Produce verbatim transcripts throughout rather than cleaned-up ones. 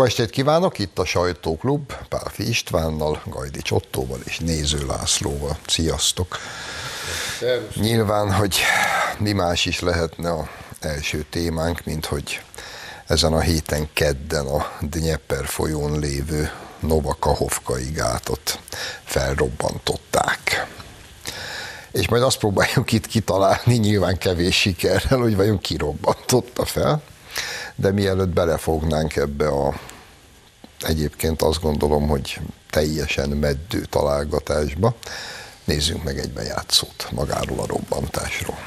Jó estét kívánok! Itt a Sajtóklub Pálffy Istvánnal, Gajdics Ottóval és Néző Lászlóval. Sziasztok! Szervus. Nyilván, hogy mi más is lehetne az első témánk, mint hogy ezen a héten kedden a Dnieper folyón lévő Nova Kahovkai gátot felrobbantották. És majd azt próbáljuk itt kitalálni, nyilván kevés sikerrel, hogy vajon ki robbantotta fel. De mielőtt belefognánk ebbe a, egyébként azt gondolom, hogy teljesen meddő találgatásba, nézzünk meg egy bejátszót magáról a robbantásról.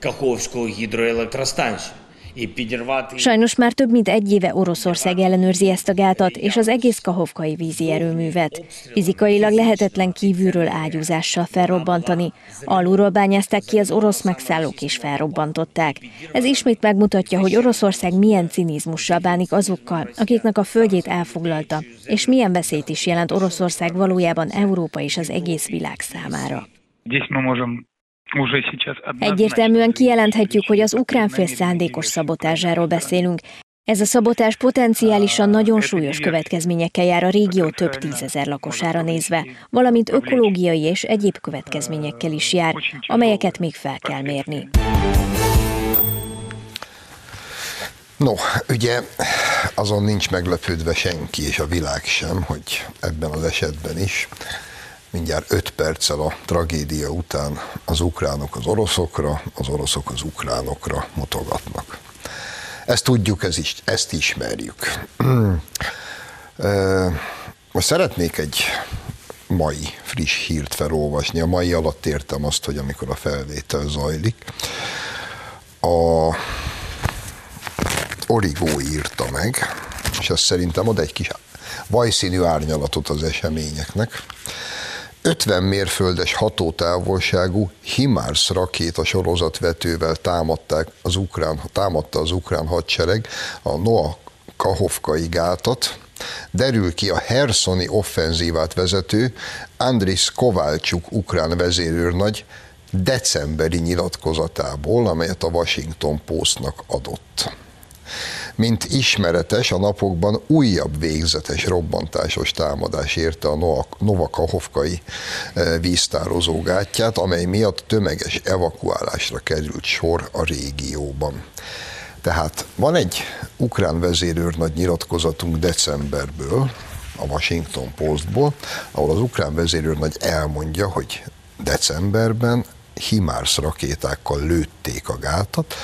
Kahovkai Hydroelektrasz. Sajnos már több mint egy éve Oroszország ellenőrzi ezt a gátat és az egész kahovkai vízi erőművet. Fizikailag lehetetlen kívülről ágyúzással felrobbantani. Alulról bányázták ki az orosz megszállók és felrobbantották. Ez ismét megmutatja, hogy Oroszország milyen cinizmussal bánik azokkal, akiknek a földjét elfoglalta, és milyen veszélyt is jelent Oroszország valójában Európa és az egész világ számára. Egyértelműen kijelenthetjük, hogy az ukrán fél szándékos szabotázsáról beszélünk. Ez a szabotás potenciálisan nagyon súlyos következményekkel jár a régió több tízezer lakosára nézve, valamint ökológiai és egyéb következményekkel is jár, amelyeket még fel kell mérni. No, ugye azon nincs meglepődve senki, és a világ sem, hogy ebben az esetben is mindjárt öt perccel a tragédia után az ukránok az oroszokra, az oroszok az ukránokra mutogatnak. Ezt tudjuk, ez is, ezt ismerjük. Most szeretnék egy mai friss hírt felolvasni. A mai alatt értem azt, hogy amikor a felvétel zajlik. A Origó írta meg, és ez szerintem ad egy kis vajszínű árnyalatot az eseményeknek. ötven mérföldes hatótávolságú Himars rakétasorozatvetővel támadták az ukrán, támadta az ukrán hadsereg a Nova Kahovkai gátat. Derül ki a herszoni offenzívát vezető Andris Koválcsuk ukrán vezérőrnagy decemberi nyilatkozatából, amelyet a Washington Postnak adott. Mint ismeretes, a napokban újabb végzetes robbantásos támadás érte a Nova Kahovkai víztározó gátját, amely miatt tömeges evakuálásra került sor a régióban. Tehát van egy ukrán vezérőrnagy nyilatkozatunk decemberből, a Washington Postból, ahol az ukrán vezérőrnagy elmondja, hogy decemberben Himars rakétákkal lőtték a gátat,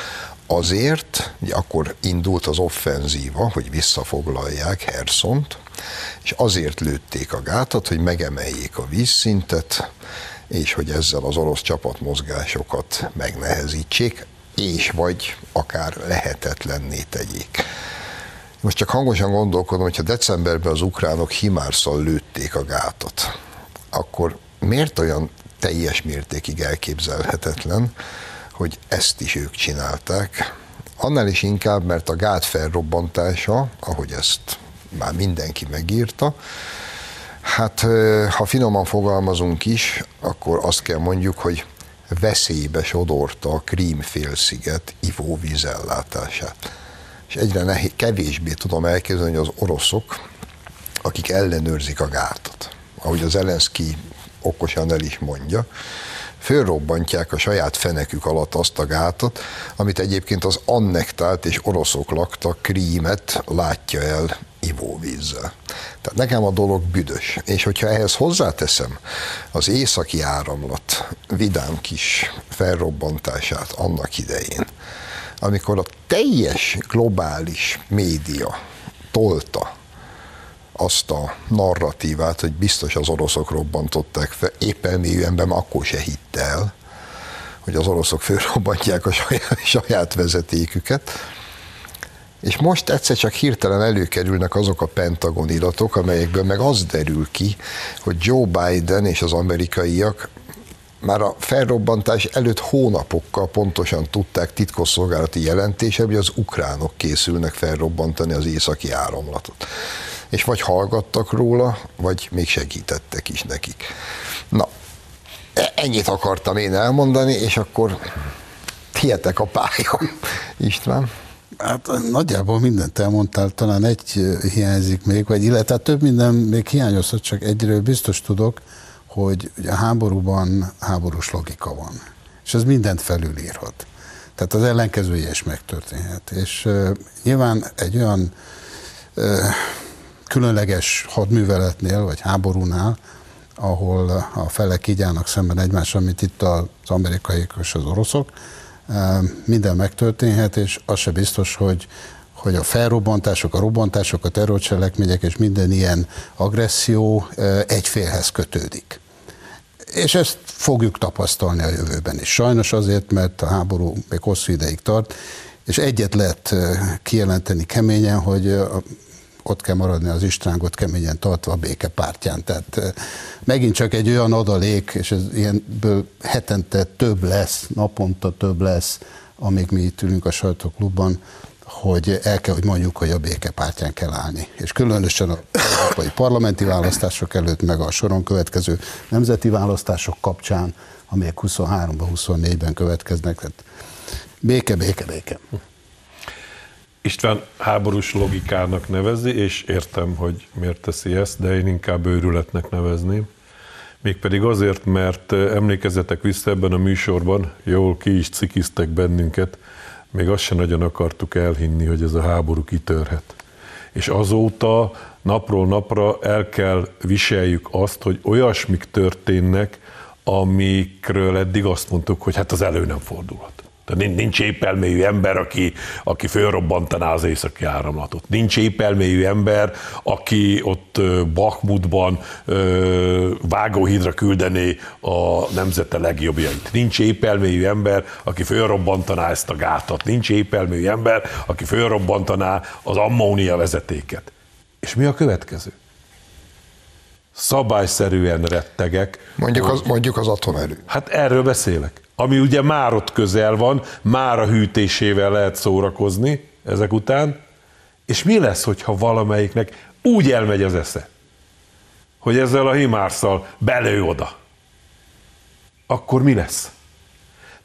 azért, hogy akkor indult az offenzíva, hogy visszafoglalják Herszont, és azért lőtték a gátat, hogy megemeljék a vízszintet, és hogy ezzel az orosz csapatmozgásokat megnehezítsék, és vagy akár lehetetlenné tegyék. Most csak hangosan gondolkodom, hogyha decemberben az ukránok Himarsszal lőtték a gátat, akkor miért olyan teljes mértékig elképzelhetetlen, hogy ezt is ők csinálták. Annál is inkább, mert a gát felrobbantása, ahogy ezt már mindenki megírta, hát ha finoman fogalmazunk is, akkor azt kell mondjuk, hogy veszélybe sodorta a Krím-félsziget ivóvízellátását. És egyre nehéz, kevésbé tudom elképzelni, hogy az oroszok, akik ellenőrzik a gátat, ahogy a Zelenszky okosan el is mondja, fölrobbantják a saját fenekük alatt azt a gátat, amit egyébként az annektált és oroszok lakta Krímet látja el ivóvízzel. Tehát nekem a dolog büdös. És hogyha ehhez hozzáteszem az északi áramlat vidám kis felrobbantását annak idején, amikor a teljes globális média tolta azt a narratívát, hogy biztos az oroszok robbantották fel, épp elmélyű emberem akkor se hitt el, hogy az oroszok felrobbantják a saját, saját vezetéküket, és most egyszer csak hirtelen előkerülnek azok a Pentagon iratok, amelyekből meg az derül ki, hogy Joe Biden és az amerikaiak már a felrobbantás előtt hónapokkal pontosan tudták titkosszolgálati jelentése, hogy az ukránok készülnek felrobbantani az északi áramlatot. És vagy hallgattak róla, vagy még segítettek is nekik. Na, ennyit akartam én elmondani, és akkor tietek a pályam. István? Hát nagyjából mindent elmondtál, talán egy hiányzik még, vagy illetve több minden még hiányozhat, csak egyről biztos tudok, hogy a háborúban háborús logika van, és ez mindent felülírhat. Tehát az ellenkezője is megtörténhet. És uh, nyilván egy olyan uh, különleges hadműveletnél, vagy háborúnál, ahol a felek így állnak szemben egymással, mint itt az amerikaiak és az oroszok, minden megtörténhet, és az se biztos, hogy, hogy a felrobbantások, a robbantások, a terrorcselekmények és minden ilyen agresszió egy félhez kötődik. És ezt fogjuk tapasztalni a jövőben is. Sajnos azért, mert a háború még hosszú ideig tart, és egyet lehet kijelenteni keményen, hogy ott kell maradni az istrángot keményen tartva a béke pártján. Tehát megint csak egy olyan adalék, és ez ilyenből hetente több lesz, naponta több lesz, amíg mi itt ülünk a Sajtóklubban, hogy el kell, hogy mondjuk, hogy a béke pártján kell állni. És különösen a európai parlamenti választások előtt, meg a soron következő nemzeti választások kapcsán, amelyek huszonhárom-huszonnégyben következnek. Tehát béke, béke, béke. István háborús logikának nevezi, és értem, hogy miért teszi ezt, de én inkább őrületnek nevezném. Mégpedig azért, mert emlékezzetek vissza ebben a műsorban, jól ki is cikiztek bennünket, még azt sem nagyon akartuk elhinni, hogy ez a háború kitörhet. És azóta napról napra el kell viseljük azt, hogy olyasmik történnek, amikről eddig azt mondtuk, hogy hát az elő nem fordulhat. Tehát nincs épp elmélyű ember, aki, aki fölrobbantaná az északi áramlatot. Nincs épp elmélyű ember, aki ott Bakhmutban vágóhídra küldené a nemzete legjobbjait. Nincs épp elmélyű ember, aki fölrobbantaná ezt a gátat. Nincs épp elmélyű ember, aki fölrobbantaná az ammónia vezetéket. És mi a következő? Szabályszerűen rettegek. Mondjuk az, mondjuk az atomerő. Hát erről beszélek. Ami ugye már ott közel van, már a hűtésével lehet szórakozni ezek után, és mi lesz, hogyha valamelyiknek úgy elmegy az esze, hogy ezzel a Himarsszal belő oda, akkor mi lesz?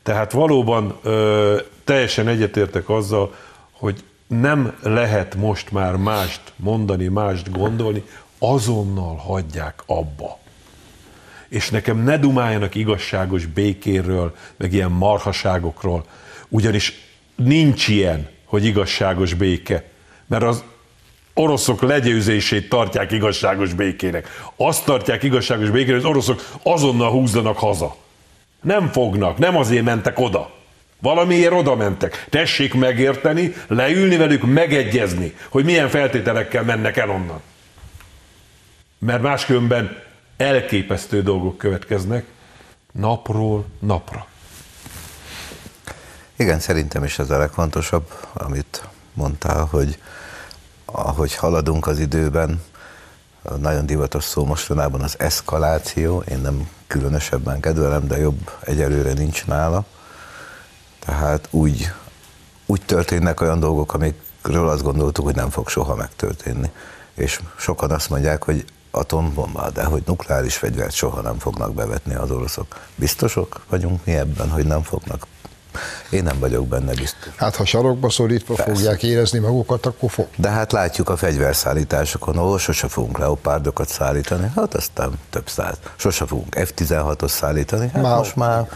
Tehát valóban ö, teljesen egyetértek azzal, hogy nem lehet most már mást mondani, mást gondolni, azonnal hagyják abba. És nekem ne dumáljanak igazságos békéről, meg ilyen marhaságokról, ugyanis nincs ilyen, hogy igazságos béke, mert az oroszok legyőzését tartják igazságos békének. Azt tartják igazságos békének, hogy az oroszok azonnal húzzanak haza. Nem fognak, nem azért mentek oda. Valamiért oda mentek. Tessék megérteni, leülni velük, megegyezni, hogy milyen feltételekkel mennek el onnan. Mert máskülönben elképesztő dolgok következnek napról napra. Igen, szerintem is ez a legfontosabb, amit mondtál, hogy ahogy haladunk az időben, nagyon divatos szó mostanában az eszkaláció, én nem különösebben kedvelem, de jobb egyelőre nincs nála. Tehát úgy, úgy történnek olyan dolgok, amikről azt gondoltuk, hogy nem fog soha megtörténni. És sokan azt mondják, hogy atombombát, de hogy nukleáris fegyvert soha nem fognak bevetni az oroszok. Biztosok vagyunk mi ebben, hogy nem fognak? Én nem vagyok benne biztos. Hát ha sarokba szorítva Persze. fogják érezni magukat, akkor fog. De hát látjuk a fegyverszállításokon, ahol sose fogunk leopárdokat szállítani, hát aztán több száz. Sose fogunk F tizenhatot szállítani, hát már most már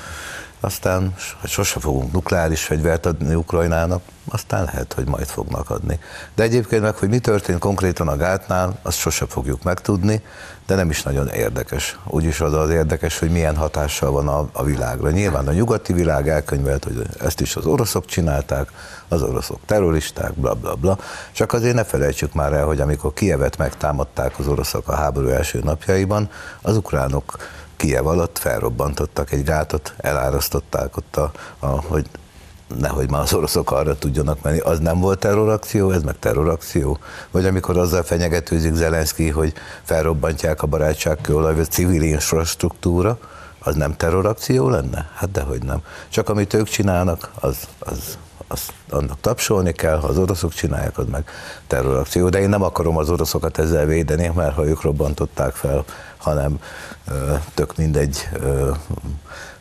aztán sose fogunk nukleáris fegyvert adni Ukrajnának, aztán lehet, hogy majd fognak adni. De egyébként meg, hogy mi történt konkrétan a gátnál, azt sose fogjuk megtudni, de nem is nagyon érdekes. Úgyis az az érdekes, hogy milyen hatással van a, a világra. Nyilván a nyugati világ elkönyvelt, hogy ezt is az oroszok csinálták, az oroszok terroristák, bla bla bla. Csak azért ne felejtsük már el, hogy amikor Kijevet megtámadták az oroszok a háború első napjaiban, az ukránok Kijev alatt felrobbantottak egy gátot, elárasztották ott, a, a, hogy nehogy már az oroszok arra tudjanak menni. Az nem volt terrorakció, ez meg terrorakció. Vagy amikor azzal fenyegetőzik Zelenszky, hogy felrobbantják a barátságkőolaj, vagy a civil infrastruktúra, az nem terrorakció lenne? Hát dehogy nem. Csak amit ők csinálnak, az, az, az, annak tapsolni kell, ha az oroszok csinálják, az meg terrorakció. De én nem akarom az oroszokat ezzel védeni, mert ha ők robbantották fel, hanem tök mindegy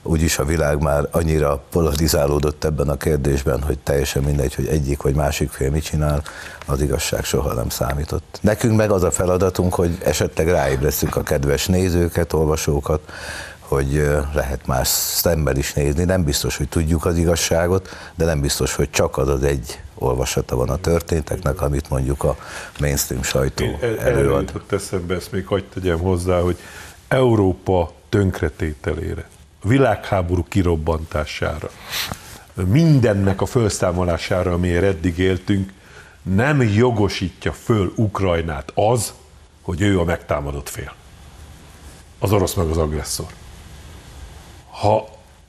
úgyis a világ már annyira polarizálódott ebben a kérdésben, hogy teljesen mindegy, hogy egyik vagy másik fél mit csinál, az igazság soha nem számított. Nekünk meg az a feladatunk, hogy esetleg ráébresszük a kedves nézőket, olvasókat, hogy lehet más szemben is nézni, nem biztos, hogy tudjuk az igazságot, de nem biztos, hogy csak az az egy olvasata van a történteknek, amit mondjuk a mainstream sajtó előad. Eljutott eszembe, ezt még hagyj tegyem hozzá, hogy Európa tönkretételére, világháború kirobbantására, mindennek a felszámolására, amiért eddig éltünk, nem jogosítja föl Ukrajnát az, hogy ő a megtámadott fél. Az orosz meg az agresszor. Ha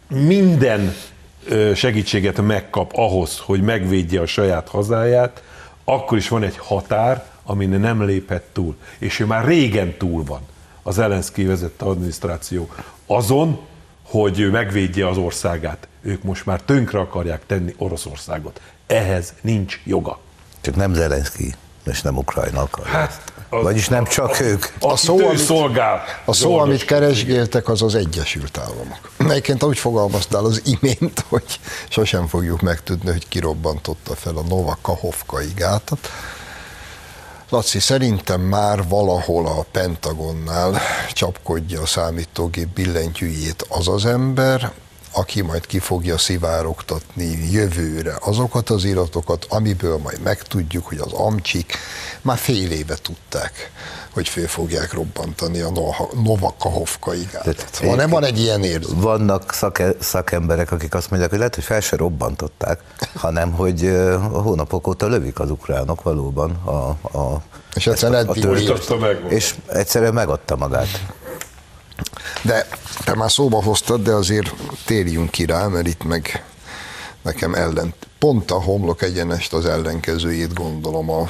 minden segítséget megkap ahhoz, hogy megvédje a saját hazáját, akkor is van egy határ, amin nem léphet túl. És ő már régen túl van, az Zelenszky vezette adminisztráció azon, hogy ő megvédje az országát. Ők most már tönkre akarják tenni Oroszországot. Ehhez nincs joga. Csak nem Zelenszky, és nem Ukrajna akarják. Hát, az, Vagyis nem csak a, ők. A szó, amit, szolgál, a szó, amit keresgéltek, az az Egyesült Államok. Egyébként úgy fogalmaztál az imént, hogy sosem fogjuk megtudni, hogy kirobbantotta fel a Nova Kahovkai gátat. Laci, szerintem már valahol a Pentagonnál csapkodja a számítógép billentyűjét az az ember, aki majd ki fogja szivárogtatni jövőre azokat az iratokat, amiből majd megtudjuk, hogy az amcsik már fél éve tudták, hogy föl fogják robbantani a Nova Kahovkai gátat. Van, nem van egy ilyen érzés? Vannak szake, szakemberek, akik azt mondják, hogy lehet, hogy fel se robbantották, hanem hogy a hónapok óta lövik az ukránok valóban a, a, és, egyszerűen a, a meg és egyszerűen megadta magát. De te már szóba hoztad, de azért térjünk ki rá, mert itt meg nekem ellent. Pont a homlok egyenest az ellenkezőjét gondolom a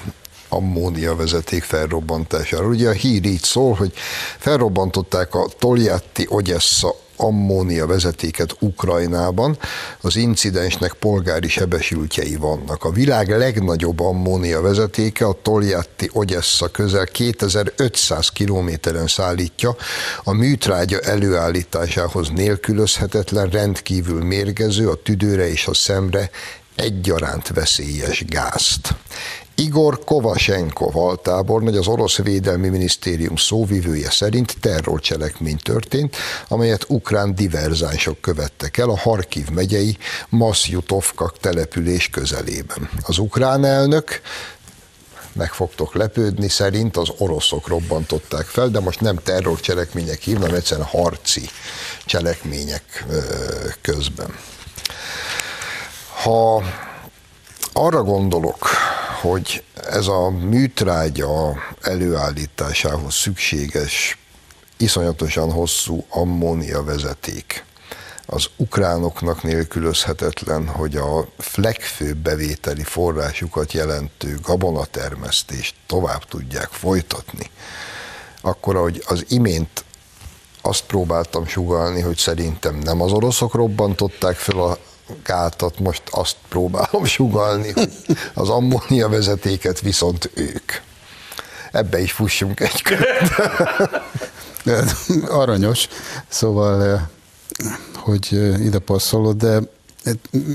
ammónia vezeték felrobbantására. Ugye a hír így szól, hogy felrobbantották a Toljatti Ogyessza ammónia vezetéket Ukrajnában. Az incidensnek polgári sebesültjei vannak. A világ legnagyobb ammónia vezetéke, a Toljatti Ogyessza közel kétezer-ötszáz kilométeren szállítja a műtrágya előállításához nélkülözhetetlen, rendkívül mérgező, a tüdőre és a szemre egyaránt veszélyes gázt. Igor Kovacsenko altábornagy, az orosz védelmi minisztérium szóvivője szerint terrorcselekmény történt, amelyet ukrán diverzánsok követtek el a Harkiv megyei Masjutovka település közelében. Az ukrán elnök, meg fogtok lepődni, szerint az oroszok robbantották fel, de most nem terrorcselekmények hívnak, hanem egyszerűen harci cselekmények közben. Ha arra gondolok, hogy ez a műtrágya előállításához szükséges, iszonyatosan hosszú ammónia vezeték az ukránoknak nélkülözhetetlen, hogy a legfőbb bevételi forrásukat jelentő gabonatermesztést tovább tudják folytatni, akkor ahogy az imént azt próbáltam sugallni, hogy szerintem nem az oroszok robbantották fel a gátat, most azt próbálom sugallni, hogy az ammónia vezetéket viszont ők. Ebbe is fussunk egy kört. Aranyos, szóval, hogy ide passzolod, de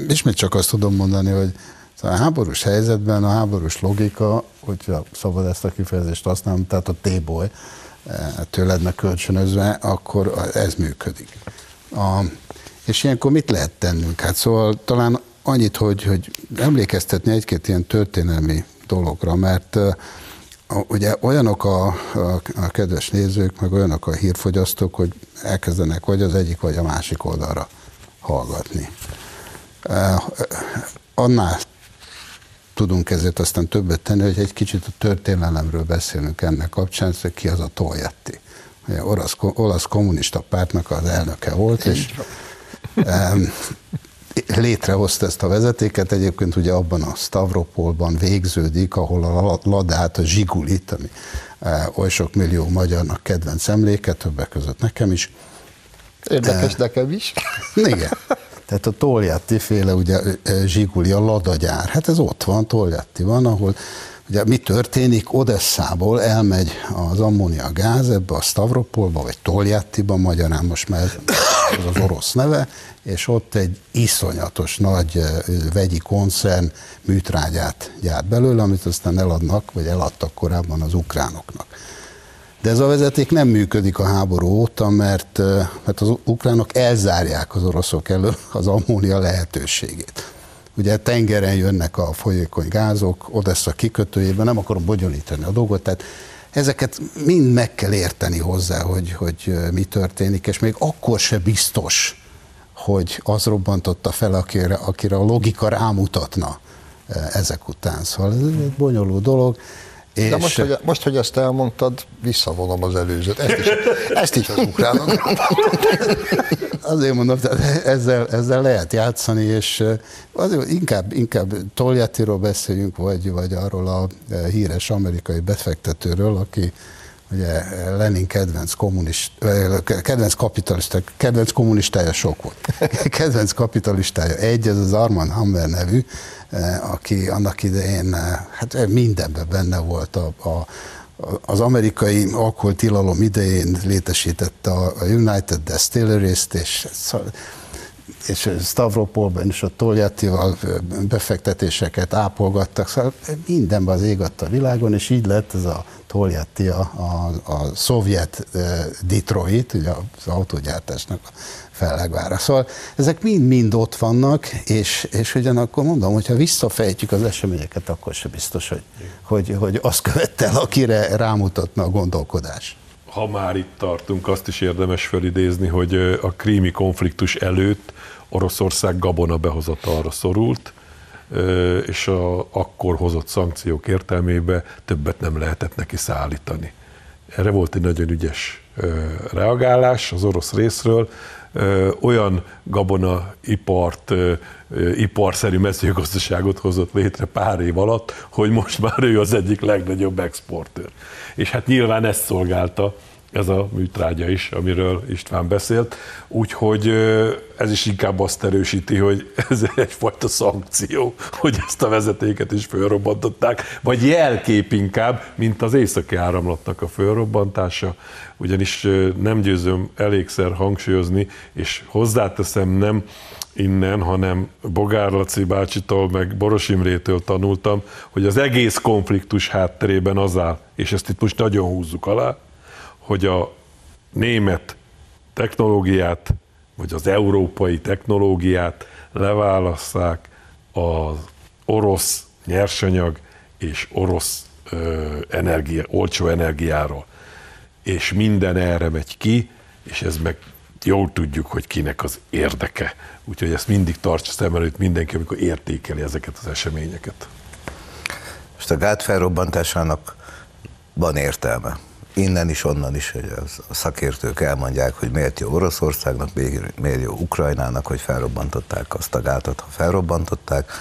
ismét csak azt tudom mondani, hogy a háborús helyzetben a háborús logika, hogyha szabad ezt a kifejezést használom, tehát a téboly tőled meg kölcsönözve, akkor ez működik. A És ilyenkor mit lehet tennünk? Hát szóval talán annyit, hogy, hogy emlékeztetni egy-két ilyen történelmi dologra, mert uh, ugye olyanok a, a, a kedves nézők, meg olyanok a hírfogyasztók, hogy elkezdenek vagy az egyik, vagy a másik oldalra hallgatni. Uh, annál tudunk ezért aztán többet tenni, hogy egy kicsit a történelemről beszélünk ennek kapcsán, hogy ki az a Toljatti. Ugye, orosz, olasz kommunista pártnak az elnöke volt, és létrehozta ezt a vezetéket, egyébként ugye abban a Sztavropolban végződik, ahol a Ladát, a Zsigulit, ami oly sok millió magyarnak kedvenc emléke, többek között nekem is. Érdekes nekem is. Igen. Tehát a Toljatti féle ugye Zsiguli, a Ladagyár, hát ez ott van, Toljatti van, ahol ugye mi történik, Odesszából elmegy az ammóniagáz ebbe a Sztavropolba, vagy Toljattiba, magyarán most már az az orosz neve, és ott egy iszonyatos nagy vegyi koncern műtrágyát gyárt belőle, amit aztán eladnak, vagy eladtak korábban az ukránoknak. De ez a vezeték nem működik a háború óta, mert, mert az ukránok elzárják az oroszok elől az ammónia lehetőségét. Ugye tengeren jönnek a folyékony gázok, Ogyessza kikötőjében, nem akarom bonyolítani a dolgot, tehát ezeket mind meg kell érteni hozzá, hogy, hogy mi történik, és még akkor se biztos, hogy az robbantotta fel, akire, akire a logika rámutatna ezek után. Szóval ez egy bonyolult dolog. És de most hogy, most, hogy ezt elmondtad, visszavonom az előzőt. Ezt is, ezt is az ukránok. Azért mondom, ezzel, ezzel lehet játszani, és azért inkább, inkább Toljattiról beszéljünk, vagy, vagy arról a híres amerikai befektetőről, aki ugye Lenin kedvenc kommunista, kedvenc kapitalista, kedvenc kommunistája sok volt. Kedvenc kapitalistája egy, ez az Armand Hammer nevű, aki annak idején hát mindenben benne volt a, a az amerikai alkoholtilalom idején létesítette a United Distilleries-t, és, és Sztavropolban is a Toljattival befektetéseket ápolgattak, szóval mindenben az égadt a világon, és így lett ez a Toljatti a, a, a szovjet Detroit, ugye az autógyártásnak a fellegvára. Szóval ezek mind-mind ott vannak, és, és ugyanakkor mondom, hogyha visszafejtjük az eseményeket, akkor sem biztos, hogy, hogy, hogy azt követte el, akire rámutatna a gondolkodás. Ha már itt tartunk, azt is érdemes felidézni, hogy a krími konfliktus előtt Oroszország gabona behozatalra szorult, és a, akkor hozott szankciók értelmében többet nem lehetett neki szállítani. Erre volt egy nagyon ügyes reagálás az orosz részről, olyan gabonaipart, iparszerű mezőgazdaságot hozott létre pár év alatt, hogy most már ő az egyik legnagyobb exportőr. És hát nyilván ezt szolgálta ez a műtrágya is, amiről István beszélt, úgyhogy ez is inkább azt erősíti, hogy ez egyfajta szankció, hogy ezt a vezetéket is fölrobbantották, vagy jelkép inkább, mint az északi áramlatnak a fölrobbantása, ugyanis nem győzöm elégszer hangsúlyozni, és hozzáteszem nem innen, hanem Bogár Laci bácsitól, meg Boros Imrétől tanultam, hogy az egész konfliktus hátterében az áll, és ezt itt most nagyon húzzuk alá, hogy a német technológiát, vagy az európai technológiát leválasszák az orosz nyersanyag és orosz ö, energia, olcsó energiáról. És minden erre megy ki, és ez meg jól tudjuk, hogy kinek az érdeke. Úgyhogy ezt mindig tartsa szem előtt mindenki, amikor értékeli ezeket az eseményeket. Most a gát felrobbantásának van értelme. Innen is, onnan is, hogy a szakértők elmondják, hogy miért jó Oroszországnak, miért jó Ukrajnának, hogy felrobbantották azt a gátat, ha felrobbantották.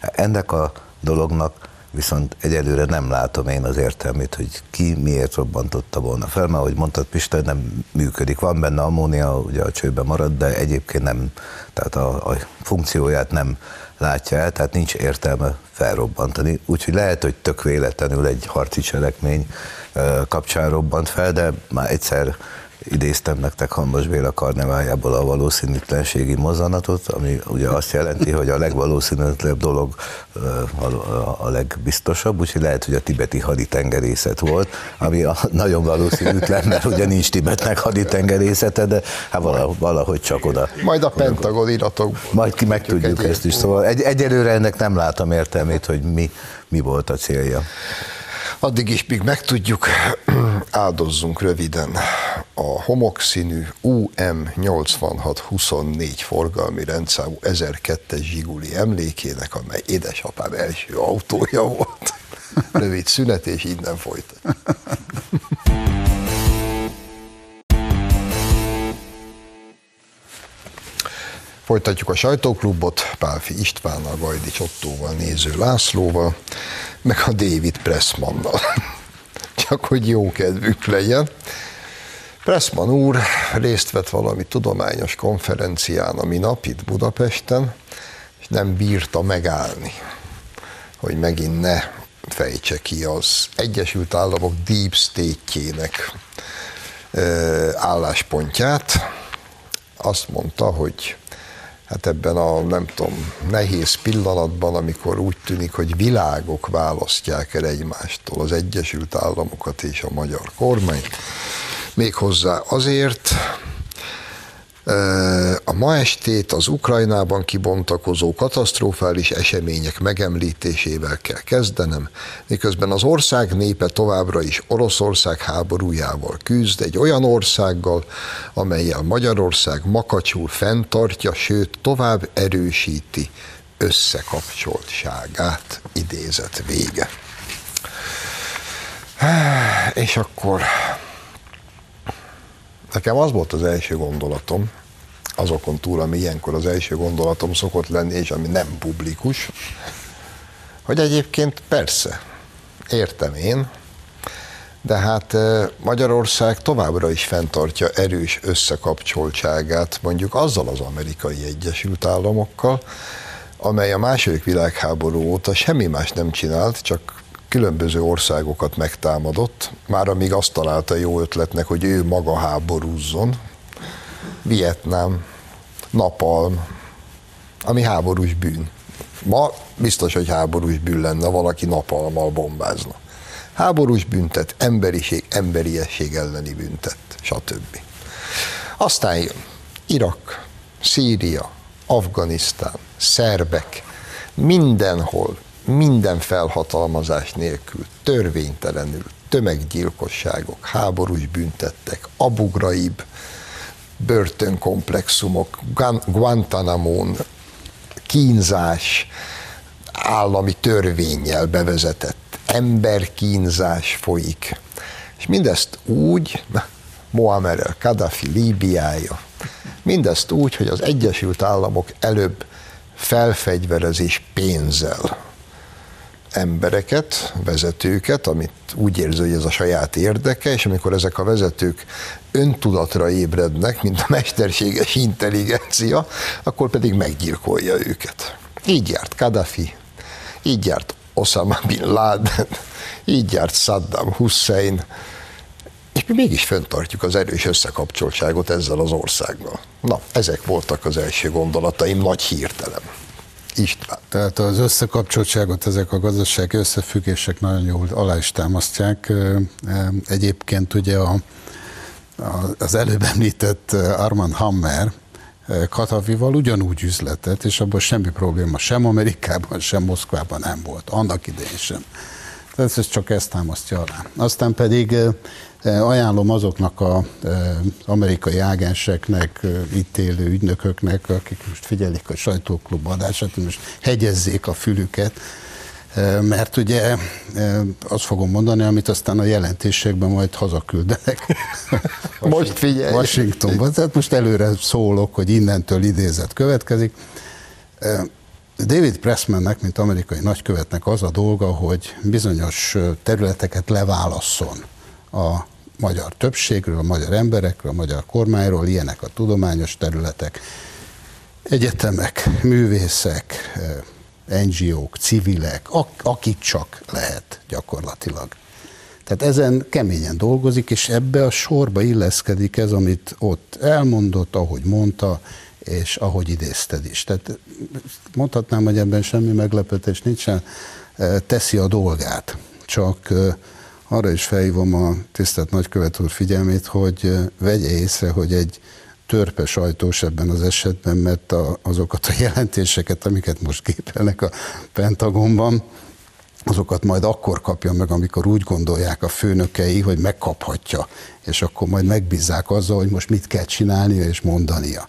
Ennek a dolognak viszont egyelőre nem látom én az értelmét, hogy ki miért robbantotta volna fel, mert ahogy mondtad Pista, nem működik. Van benne ammónia, ugye a csőben marad, de egyébként nem, tehát a, a funkcióját nem látja el, tehát nincs értelme felrobbantani. Úgyhogy lehet, hogy tök véletlenül egy harci cselekmény kapcsán robbant fel, de már egyszer idéztem nektek Hambas Béla karneváljából a valószínűtlenségi mozzanatot, ami ugye azt jelenti, hogy a legvalószínűtlenebb dolog a legbiztosabb, úgyhogy lehet, hogy a tibeti haditengerészet volt, ami a nagyon valószínűtlen, mert ugye nincs Tibetnek haditengerészete, de hát valahogy csak oda. Majd a Pentagon iratok. Majd ki megtudjuk ezt is, szóval egy, egyelőre ennek nem látom értelmét, hogy mi, mi volt a célja. Addig is, míg megtudjuk, áldozzunk röviden a homokszínű U M nyolcvanhat huszonnégy forgalmi rendszámú ezerkettes Zsiguli emlékének, amely édesapám első autója volt. Rövid szünet, és innen folytatjuk. Folytatjuk a Sajtóklubot Pálffy Istvánnal, Gajdics Ottóval, Néző Lászlóval, meg a David Pressmannal. Csak hogy jó kedvük legyen. Pressman úr részt vett valami tudományos konferencián a minap itt Budapesten, és nem bírta megállni, hogy megint ne fejtse ki az Egyesült Államok Deep State-jének álláspontját. Azt mondta, hogy hát ebben a nem tudom, nehéz pillanatban, amikor úgy tűnik, hogy világok választják el egymástól az Egyesült Államokat és a magyar kormányt, méghozzá azért a ma estét az Ukrajnában kibontakozó katasztrofális események megemlítésével kell kezdenem, miközben az ország népe továbbra is Oroszország háborújával küzd, egy olyan országgal, amellyel Magyarország makacsul fenntartja, sőt tovább erősíti összekapcsoltságát, idézet vége. És akkor... Nekem az volt az első gondolatom, azokon túl, ami ilyenkor az első gondolatom szokott lenni, és ami nem publikus, hogy egyébként persze, értem én, de hát Magyarország továbbra is fenntartja erős összekapcsoltságát mondjuk azzal az Amerikai Egyesült Államokkal, amely a második világháború óta semmi más nem csinált, csak különböző országokat megtámadott, már amíg azt találta jó ötletnek, hogy ő maga háborúzzon. Vietnám, napalm, ami háborús bűn. Ma biztos, hogy háborús bűn lenne, valaki napalmal bombázna. Háborús büntet, emberiség, emberiesség elleni büntet, stb. Aztán jön Irak, Szíria, Afganisztán, szerbek, mindenhol, minden felhatalmazás nélkül, törvénytelenül, tömeggyilkosságok, háborús büntettek, Abu Ghraib, börtönkomplexumok, Guantanamón, kínzás, állami törvénnyel bevezetett emberkínzás folyik. És mindezt úgy, Moamer el Kadhafi Líbiája, mindezt úgy, hogy az Egyesült Államok előbb felfegyverezés pénzzel embereket, vezetőket, amit úgy érzi, hogy ez a saját érdeke, és amikor ezek a vezetők öntudatra ébrednek, mint a mesterséges intelligencia, akkor pedig meggyilkolja őket. Így járt Kadhafi, így járt Osama bin Laden, így járt Saddam Hussein, és mi mégis fenntartjuk az erős összekapcsoltságot ezzel az országgal. Na, ezek voltak az első gondolataim, nagy hirtelen. István. Tehát az összekapcsoltságot ezek a gazdasági összefüggések nagyon jól alá is támasztják. Egyébként ugye a, az előbb említett Armand Hammer Kadhafival ugyanúgy üzletelt, és abban semmi probléma sem Amerikában, sem Moszkvában nem volt, annak idején sem. Tehát ez csak ezt támasztja alá. Aztán pedig ajánlom azoknak az amerikai ágenseknek, itt élő ügynököknek, akik most figyelik a Sajtóklub adását, most hegyezzék a fülüket, mert ugye azt fogom mondani, amit aztán a jelentésekben majd hazaküldenek. Most figyelj! Washingtonban, tehát most előre szólok, hogy innentől idézet következik. David Pressmannek, mint amerikai nagykövetnek az a dolga, hogy bizonyos területeket leválasszon a magyar többségről, a magyar emberekről, a magyar kormányról, ilyenek a tudományos területek, egyetemek, művészek, en gé ó-k, civilek, akik csak lehet gyakorlatilag. Tehát ezen keményen dolgozik, és ebbe a sorba illeszkedik ez, amit ott elmondott, ahogy mondta, és ahogy idézted is. Tehát mondhatnám, hogy ebben semmi meglepetés nincsen, teszi a dolgát, csak arra is felhívom a tisztelt nagykövet úr figyelmét, hogy vegye észre, hogy egy törpe sajtós ebben az esetben, mert a, azokat a jelentéseket, amiket most gépelnek a Pentagonban, azokat majd akkor kapja meg, amikor úgy gondolják a főnökei, hogy megkaphatja, és akkor majd megbízzák azzal, hogy most mit kell csinálnia és mondania.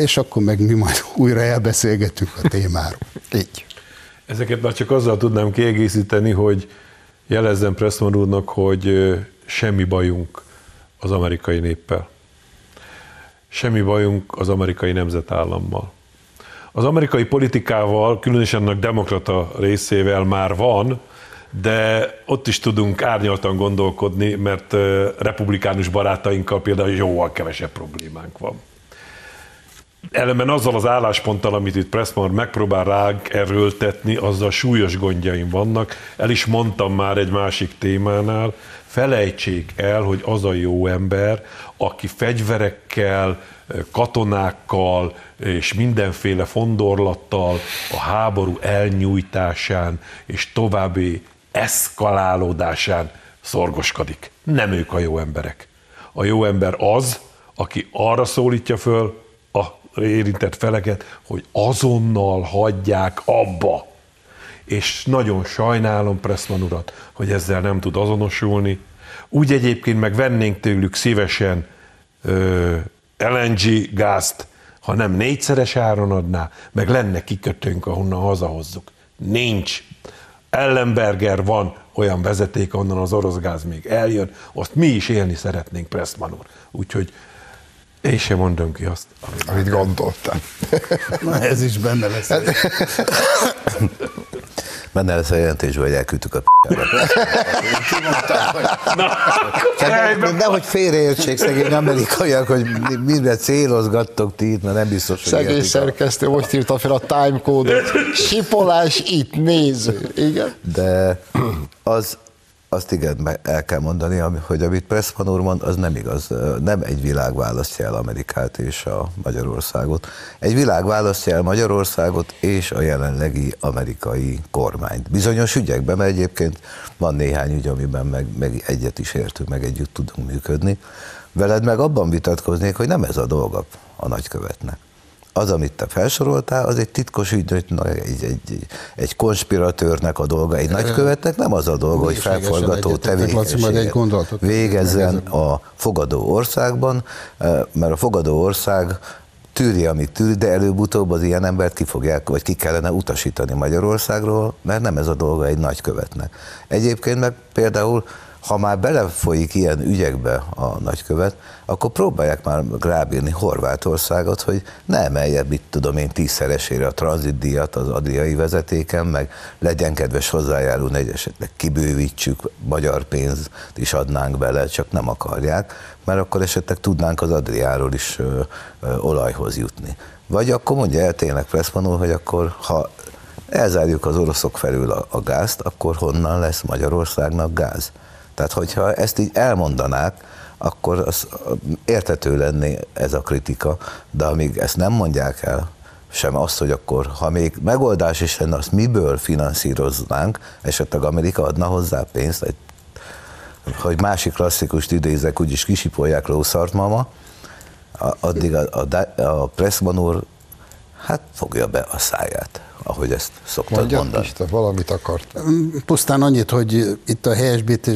És akkor meg mi majd újra elbeszélgetünk a témáról. Így. Ezeket már csak azzal tudnám kiegészíteni, hogy jelezzem Pressman úrnak, hogy semmi bajunk az amerikai néppel. Semmi bajunk az amerikai nemzetállammal. Az amerikai politikával, különösen annak demokrata részével már van, de ott is tudunk árnyaltan gondolkodni, mert republikánus barátainkkal például jóval kevesebb problémánk van. Ellenben azzal az állásponttal, amit itt Pressman megpróbál ránk erőltetni, azzal súlyos gondjaim vannak. El is mondtam már egy másik témánál, felejtsék el, hogy az a jó ember, aki fegyverekkel, katonákkal és mindenféle fondorlattal a háború elnyújtásán és további eszkalálódásán szorgoskodik. Nem ők a jó emberek. A jó ember az, aki arra szólítja föl a érintett feleket, hogy azonnal hagyják abba. És nagyon sajnálom Pressman urat, hogy ezzel nem tud azonosulni. Úgy egyébként meg vennénk tőlük szívesen ö, el en gé gázt, ha nem négyszeres áron adná, meg lenne kikötőnk, ahonnan hazahozzuk. Nincs. Ellenberger van olyan vezeték, ahonnan az orosz gáz még eljön, azt mi is élni szeretnénk, Pressman úr. Úgyhogy én sem mondom ki azt, amit, amit gondoltam. Na ez is benne lesz. Benne lesz a jelentésben, hogy elküldtük a p***ára. Csak nehogy félreértsék szegény amerikaiak, hogy mire célozgattok ti itt, mert nem biztos, hogy szegény szerkesztő, most írta fel a time kódot. Sipolás itt, néző. Igen? De az... Azt igen, el kell mondani, hogy amit Pressman úr mond, az nem igaz. Nem egy világ választja el Amerikát és a Magyarországot. Egy világ választja el Magyarországot és a jelenlegi amerikai kormányt. Bizonyos ügyekben, mert egyébként van néhány ügy, amiben meg, meg egyet is értünk, meg együtt tudunk működni. Veled meg abban vitatkoznék, hogy nem ez a dolga a nagykövetnek. Az, amit te felsoroltál, az egy titkos ügynöknek, egy, egy, egy konspiratőrnek a dolga, egy nagykövetnek nem az a dolga, hogy felforgató tevékenységet végezzen a fogadó országban, mert a fogadó ország tűri, amit tűr, de előbb-utóbb az ilyen embert ki fogják, vagy ki kellene utasítani Magyarországról, mert nem ez a dolga egy nagykövetnek. Egyébként meg például, ha már belefolyik ilyen ügyekbe a nagykövet, akkor próbálják már rábírni Horvátországot, hogy ne emelje, mit tudom én, tízszeresére a tranzitdíjat az adriai vezetéken, meg legyen kedves hozzájárulni, hogy esetleg kibővítsük, magyar pénzt is adnánk bele, csak nem akarják, mert akkor esetleg tudnánk az Adriáról is ö, ö, olajhoz jutni. Vagy akkor mondja el tényleg Pressman úr, hogy akkor ha elzárjuk az oroszok felül a, a gázt, akkor honnan lesz Magyarországnak gáz? Tehát, hogyha ezt így elmondanák, akkor az érthető lenné ez a kritika, de amíg ezt nem mondják el, sem azt, hogy akkor, ha még megoldás is lenne, azt miből finanszíroznánk, esetleg Amerika adna hozzá pénzt, egy, hogy másik klasszikust idézek, úgyis kisipolják lószart mama, addig a, a, a Pressman úr hát fogja be a száját, ahogy ezt szoktad mondjad mondani. Isten, valamit akart. Pusztán annyit, hogy itt a há es bé-t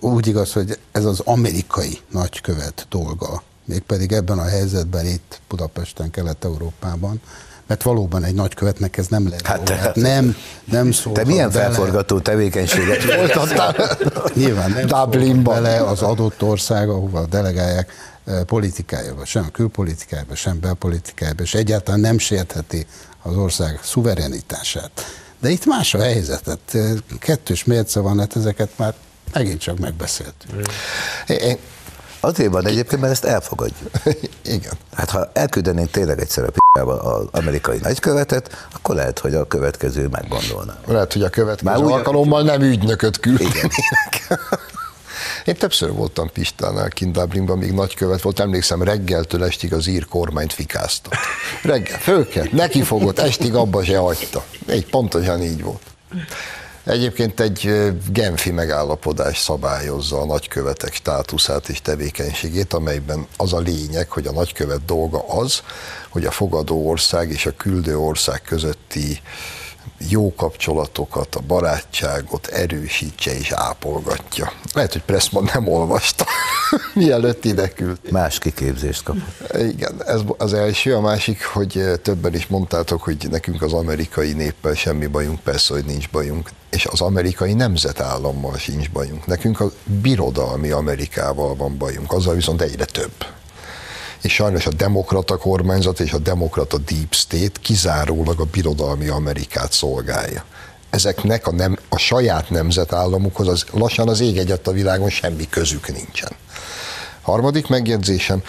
úgy igaz, hogy ez az amerikai nagykövet dolga, mégpedig ebben a helyzetben itt Budapesten, Kelet-Európában, mert valóban egy nagykövetnek ez nem lehet. Hát, hát nem, nem szól. Te milyen bele. Felforgató tevékenységet voltattál? Nyilván nem Dublinban. Bele az adott ország, ahova delegálják, politikájába, sem a külpolitikájába, sem belpolitikájába, és egyáltalán nem sértheti az ország szuverenitását. De itt más a helyzetet. Kettős mérce van, hát ezeket már megint csak megbeszéltünk. Én... Azért van egyébként, mert ezt elfogadjuk. Igen. Hát ha elküldenénk tényleg egyszer a p***ába az amerikai nagykövetet, akkor lehet, hogy a következő meggondolná. Lehet, hogy a következő már alkalommal nem ügynököt küld. Igen. Én többször voltam Pistánál, kint Dublinban, még nagykövet volt, emlékszem, reggeltől estig az ír kormányt fikázta. Reggel fölkelt, nekifogott, estig abba se hagyta. Egy pontosan így volt. Egyébként egy genfi megállapodás szabályozza a nagykövetek státuszát és tevékenységét, amelyben az a lényeg, hogy a nagykövet dolga az, hogy a fogadó ország és a küldő ország közötti jó kapcsolatokat, a barátságot erősítse és ápolgatja. Lehet, hogy Pressman nem olvasta, mielőtt ide küldt. Más kiképzést kapott. Igen, ez az első, a másik, hogy többen is mondtátok, hogy nekünk az amerikai néppel semmi bajunk, persze, hogy nincs bajunk, és az amerikai nemzetállammal sincs bajunk. Nekünk a birodalmi Amerikával van bajunk, azzal viszont egyre több. És sajnos a demokrata kormányzat és a demokrata deep state kizárólag a birodalmi Amerikát szolgálja. ezeknek a, nem, a saját nemzetállamukhoz az, lassan az ég egyet a világon semmi közük nincsen. Harmadik megjegyzésem,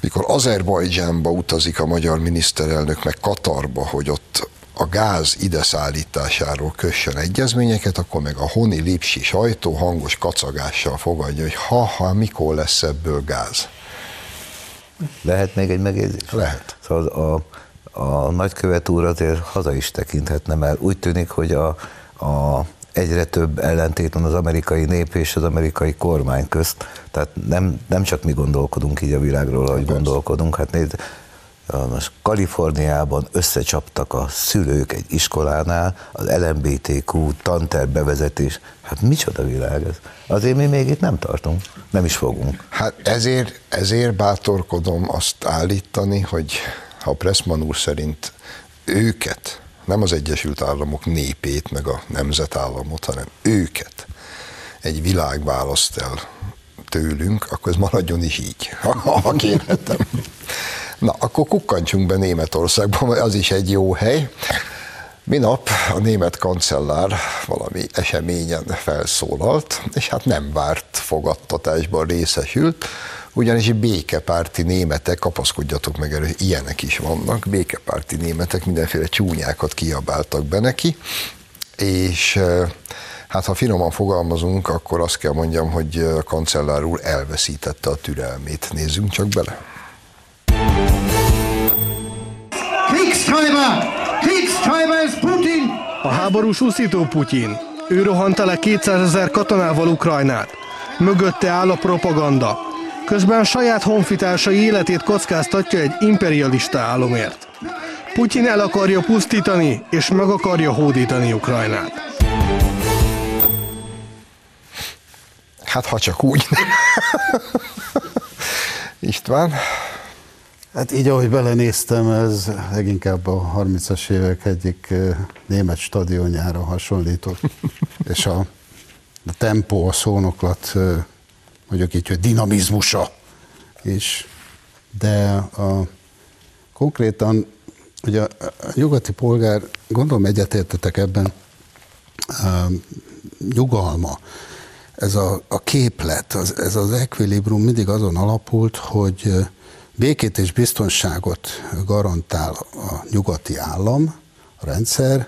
mikor Azerbajdzsánba utazik a magyar miniszterelnök, meg Katarba, hogy ott a gáz ideszállításáról kössön egyezményeket, akkor meg a honi lipsi sajtó hangos kacagással fogadja, hogy ha-ha, mikor lesz ebből gáz. Lehet még egy megjegyzés? Lehet. Szóval a, a nagykövet úr azért haza is tekinthetne, mert úgy tűnik, hogy a, a egyre több ellentét van az amerikai nép és az amerikai kormány közt. Tehát nem, nem csak mi gondolkodunk így a világról, ahogy gondolkodunk. Hát nézd, most Kaliforniában összecsaptak a szülők egy iskolánál, az el em bé té kú tanterv bevezetés. Hát micsoda világ ez? Azért mi még itt nem tartunk, nem is fogunk. Hát ezért, ezért bátorkodom azt állítani, hogy ha Pressman úr szerint őket, nem az Egyesült Államok népét, meg a nemzetállamot, hanem őket egy világ választ el tőlünk, akkor ez maradjon is így, ha kérhetem. Na, akkor kukkantsunk be Németországba, mert az is egy jó hely. Minap a német kancellár valami eseményen felszólalt, és hát nem várt fogadtatásban részesült, ugyanis békepárti németek, kapaszkodjatok meg erre, ilyenek is vannak, békepárti németek mindenféle csúnyákat kiabáltak be neki, és hát ha finoman fogalmazunk, akkor azt kell mondjam, hogy a kancellár úr elveszítette a türelmét. Nézzünk csak bele. A háborús úszító Putyin. Ő rohanta le kétszázezer katonával Ukrajnát. Mögötte áll a propaganda. Közben saját honfitársai életét kockáztatja egy imperialista álomért. Putyin el akarja pusztítani, és meg akarja hódítani Ukrajnát. Hát ha csak úgy. István? Hát így, ahogy belenéztem, ez leginkább a harmincas évek egyik német stadionjára hasonlított. És a, a tempó, a szónoklat, mondjuk így, hogy dinamizmusa is. De a, konkrétan, ugye a nyugati polgár, gondolom egyetértetek ebben, a nyugalma, ez a, a képlet, az, ez az equilibrum mindig azon alapult, hogy békét és biztonságot garantál a nyugati állam, a rendszer,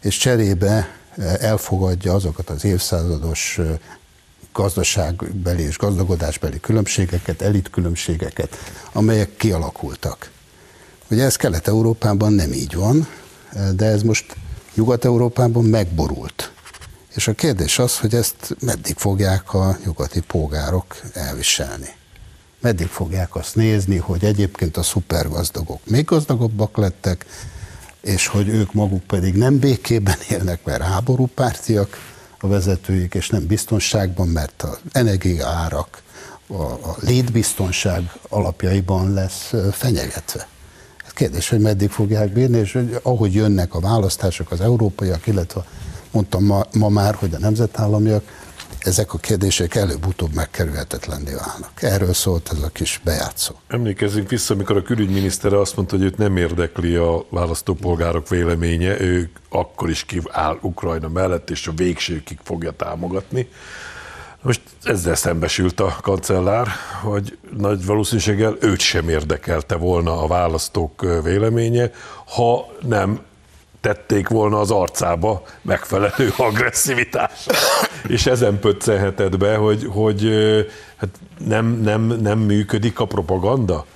és cserébe elfogadja azokat az évszázados gazdaságbeli és gazdagodásbeli különbségeket, elitkülönbségeket, amelyek kialakultak. Ugye ez Kelet-Európában nem így van, de ez most Nyugat-Európában megborult. És a kérdés az, hogy ezt meddig fogják a nyugati polgárok elviselni. Meddig fogják azt nézni, hogy egyébként a szupergazdagok még gazdagabbak lettek, és hogy ők maguk pedig nem békében élnek, mert háborúpártiak a vezetőik, és nem biztonságban, mert az energiaárak, a létbiztonság alapjaiban lesz fenyegetve. Kérdés, hogy meddig fogják bírni, és hogy ahogy jönnek a választások, az európaiak, illetve mondtam ma, ma már, hogy a nemzetállamiak, ezek a kérdések előbb-utóbb megkerülhetetlenné válnak. Erről szólt ez a kis bejátszó. Emlékezzünk vissza, amikor a külügyminiszter azt mondta, hogy őt nem érdekli a választópolgárok véleménye, ő akkor is kiáll Ukrajna mellett, és a végsőkig fogja támogatni. Most ezzel szembesült a kancellár, hogy nagy valószínűséggel őt sem érdekelte volna a választók véleménye, ha nem tették volna az arcába megfelelő agresszivitást. És ezen pöccenhetett be, hogy, hogy hát nem, nem, nem működik a propaganda.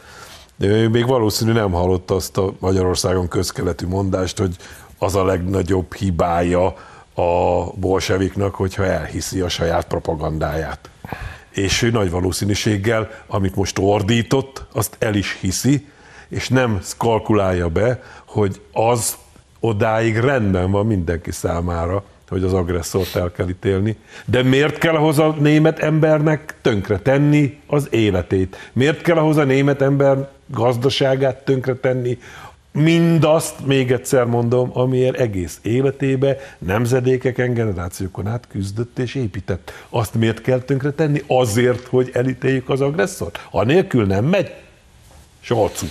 Még valószínű nem hallotta azt a Magyarországon közkeletű mondást, hogy az a legnagyobb hibája a bolseviknak, hogyha elhiszi a saját propagandáját. És ő nagy valószínűséggel, amit most ordított, azt el is hiszi, és nem kalkulálja be, hogy az odáig rendben van mindenki számára, hogy az agresszort el kell ítélni. De miért kell ahhoz a német embernek tönkre tenni az életét? Miért kell ahhoz a német ember gazdaságát tönkre tenni? Mindazt, még egyszer mondom, amiért egész életébe nemzedékeken, generációkon át küzdött és épített. Azt miért kell tönkre tenni? Azért, hogy elítéljük az agresszort? Anélkül nem megy. Scholz úr.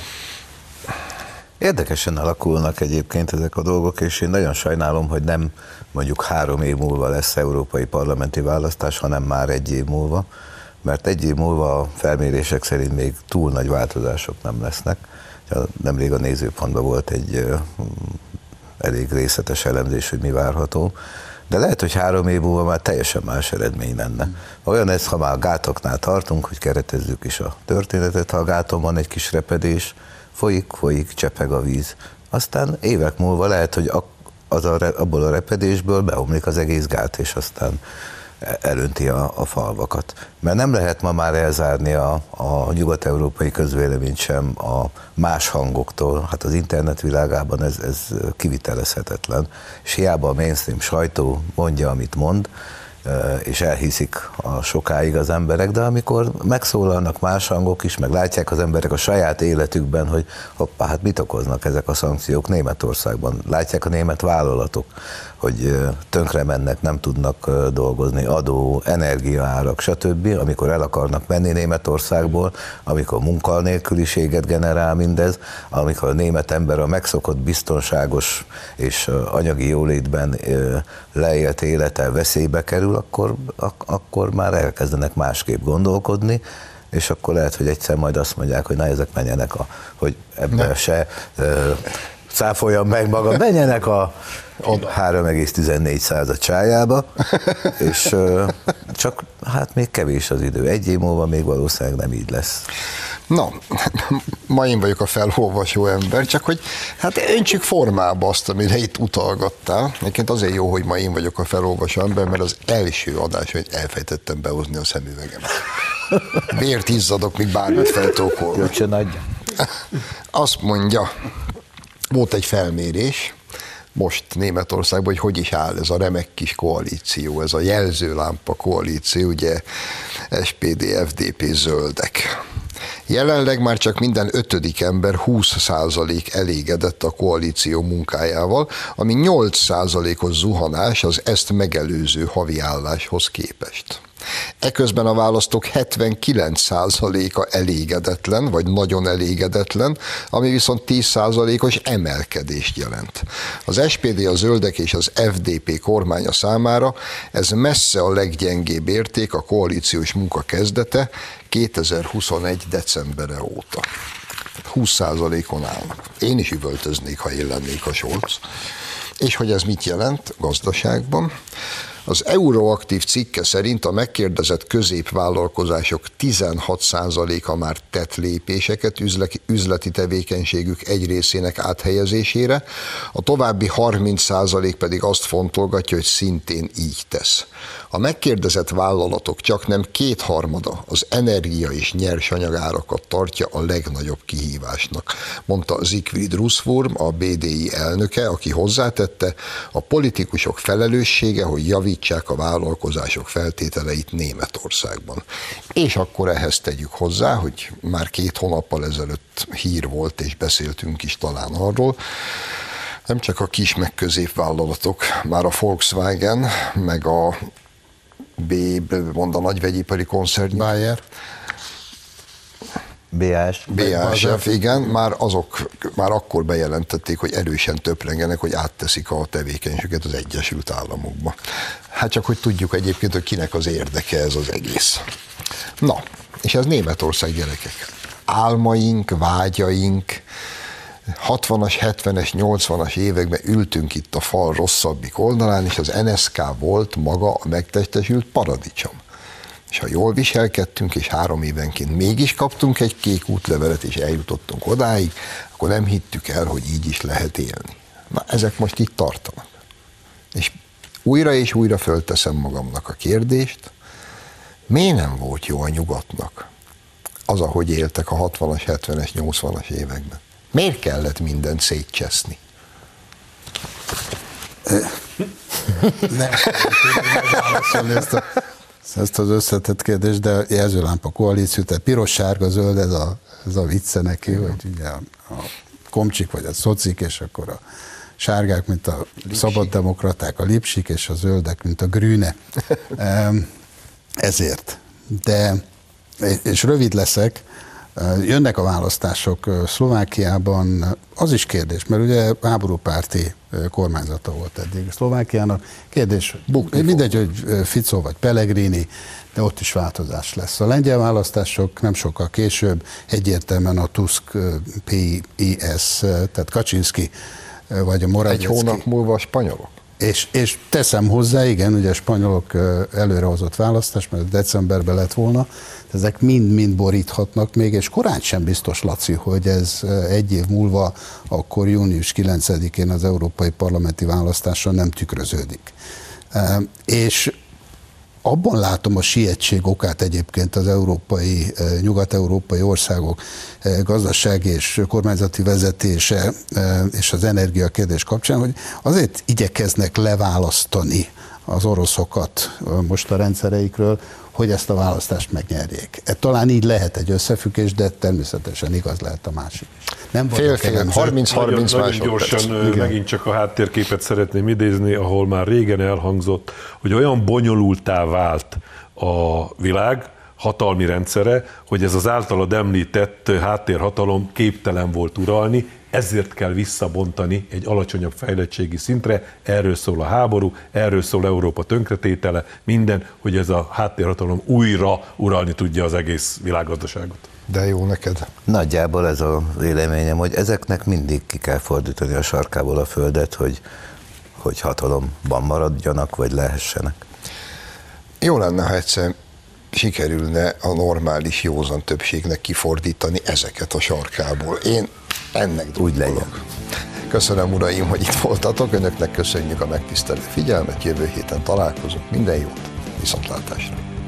Érdekesen alakulnak egyébként ezek a dolgok, és én nagyon sajnálom, hogy nem mondjuk három év múlva lesz európai parlamenti választás, hanem már egy év múlva, mert egy év múlva a felmérések szerint még túl nagy változások nem lesznek. Nemrég a Nézőpontban volt egy elég részletes elemzés, hogy mi várható, de lehet, hogy három év múlva már teljesen más eredmény lenne. Olyan ez, ha már a gátoknál tartunk, hogy keretezzük is a történetet, ha a gáton van egy kis repedés, folyik, folyik, csepeg a víz. Aztán évek múlva lehet, hogy az a, abból a repedésből beomlik az egész gát, és aztán elönti a, a falvakat. Mert nem lehet ma már elzárni a, a nyugat-európai közvéleményt sem a más hangoktól. Hát az internet világában ez, ez kivitelezhetetlen. És hiába a mainstream sajtó mondja, amit mond, és elhiszik a sokáig az emberek, de amikor megszólalnak más hangok is, meg látják az emberek a saját életükben, hogy hoppá, hát mit okoznak ezek a szankciók Németországban. Látják a német vállalatok, hogy tönkre mennek, nem tudnak dolgozni, adó, energiaárak, stb., amikor el akarnak menni Németországból, amikor munkanélküliséget generál mindez, amikor a német ember a megszokott biztonságos és anyagi jólétben leélt élete veszélybe kerül, akkor, ak- akkor már elkezdenek másképp gondolkodni, és akkor lehet, hogy egyszer majd azt mondják, hogy na, ezek menjenek a, hogy ebben se ö, száfoljam meg magam, menjenek a három egész tizennégy század csájába, és ö, csak hát még kevés az idő. Egy év múlva még valószínűleg nem így lesz. Na, ma én vagyok a felolvasó ember, csak hogy hát öntsük formába azt, amire itt utalgattál. Egyébként azért jó, hogy ma én vagyok a felolvasó ember, mert az első adás, hogy elfejtettem behozni a szemüvegemet. Miért izzadok, míg bármit feltókolva? Jöcsön adja. Azt mondja, volt egy felmérés most Németországban, hogy hogy is áll ez a remek kis koalíció, ez a jelzőlámpa koalíció, ugye es pé dé, ef dé pé, zöldek. Jelenleg már csak minden ötödik ember húsz százalék elégedett a koalíció munkájával, ami nyolc százalékos zuhanás az ezt megelőző havi álláshoz képest. Eközben a választók hetvenkilenc százaléka elégedetlen, vagy nagyon elégedetlen, ami viszont tíz százalékos emelkedést jelent. Az es pé dé, a zöldek és az ef dé pé kormánya számára ez messze a leggyengébb érték a koalíciós munka kezdete kétezer-huszonegy. decembere óta. húsz százalékon állnak. Én is üvöltöznék, ha én lennék a Scholz. És hogy ez mit jelent gazdaságban? Az Euroaktív cikke szerint a megkérdezett középvállalkozások tizenhat százaléka már tett lépéseket üzleti tevékenységük egy részének áthelyezésére, a további harminc százalék pedig azt fontolgatja, hogy szintén így tesz. A megkérdezett vállalatok csaknem kétharmada az energia és nyersanyagárakat tartja a legnagyobb kihívásnak, mondta Siegfried Russwurm, a bé dé i elnöke, aki hozzátette, a politikusok felelőssége, hogy javítsák a vállalkozások feltételeit Németországban. És akkor ehhez tegyük hozzá, hogy már két hónappal ezelőtt hír volt, és beszéltünk is talán arról, nem csak a kis meg középvállalatok, már a Volkswagen, meg a B, mond a nagyvegyipari koncern, Bayer, bé á es ef, igen, már azok már akkor bejelentették, hogy erősen töprengenek, hogy átteszik a tevékenységet az Egyesült Államokba. Hát csak, hogy tudjuk egyébként, hogy kinek az érdeke ez az egész. Na, és ez Németország, gyerekek. Álmaink, vágyaink, hatvanas, hetvenes, nyolcvanas években ültünk itt a fal rosszabbik oldalán, és az en es ká volt maga a megtestesült paradicsom. És ha jól viselkedtünk, és három évenként mégis kaptunk egy kék útlevelet, és eljutottunk odáig, akkor nem hittük el, hogy így is lehet élni. Na, ezek most itt tartanak. És újra és újra fölteszem magamnak a kérdést, miért nem volt jó a nyugatnak az, ahogy éltek a hatvanas, hetvenes, nyolcvanas években? Miért kellett mindent szétcseszni? Nem tudom ezt a... ezt az összetett kérdést, de jelzőlámpa koalíció, tehát piros, sárga, zöld, ez a, ez a vicce neki, hogy ugye a, a komcsik vagy a szocik, és akkor a sárgák, mint a szabaddemokraták, a lipsik, és a zöldek, mint a grüne. Ezért. De, és rövid leszek, Jönnek a választások Szlovákiában, az is kérdés, mert ugye háborúpárti kormányzata volt eddig Szlovákiának. Kérdés, bukni mindegy, fog. Hogy Fico vagy Pellegrini, de ott is változás lesz. A lengyel választások nem sokkal később, egyértelműen a Tusk pé i es, tehát Kaczynszki vagy a Morawiecki. Egy hónap múlva a spanyolok. És, és teszem hozzá, igen, ugye a spanyolok előrehozott választás, mert decemberben lett volna, ezek mind-mind boríthatnak még, és korán sem biztos, Laci, hogy ez egy év múlva, akkor június kilencedikén az európai parlamenti választáson nem tükröződik. És abban látom a sietség okát egyébként az európai, nyugat-európai országok gazdaság és kormányzati vezetése és az energiakérdés kapcsán, hogy azért igyekeznek leválasztani az oroszokat most a rendszereikről, hogy ezt a választást megnyerjék. Talán így lehet egy összefüggés, de természetesen igaz lehet a másik is. Nem félfélem, harminc-harminc másodperc. Gyorsan megint csak a háttérképet szeretném idézni, ahol már régen elhangzott, hogy olyan bonyolulttá vált a világ hatalmi rendszere, hogy ez az általad említett háttérhatalom képtelen volt uralni, ezért kell visszabontani egy alacsonyabb fejlettségi szintre, erről szól a háború, erről szól Európa tönkretétele, minden, hogy ez a háttérhatalom újra uralni tudja az egész világgazdaságot. De jó neked. Nagyjából ez a véleményem, hogy ezeknek mindig ki kell fordítani a sarkából a földet, hogy, hogy hatalomban maradjanak, vagy lehessenek. Jó lenne, ha egyszer sikerülne a normális józan többségnek kifordítani ezeket a sarkából. Én ennek úgy legyen. Köszönöm, uraim, hogy itt voltatok. Önöknek köszönjük a megtisztelő figyelmet. Jövő héten találkozunk. Minden jót. Viszontlátásra.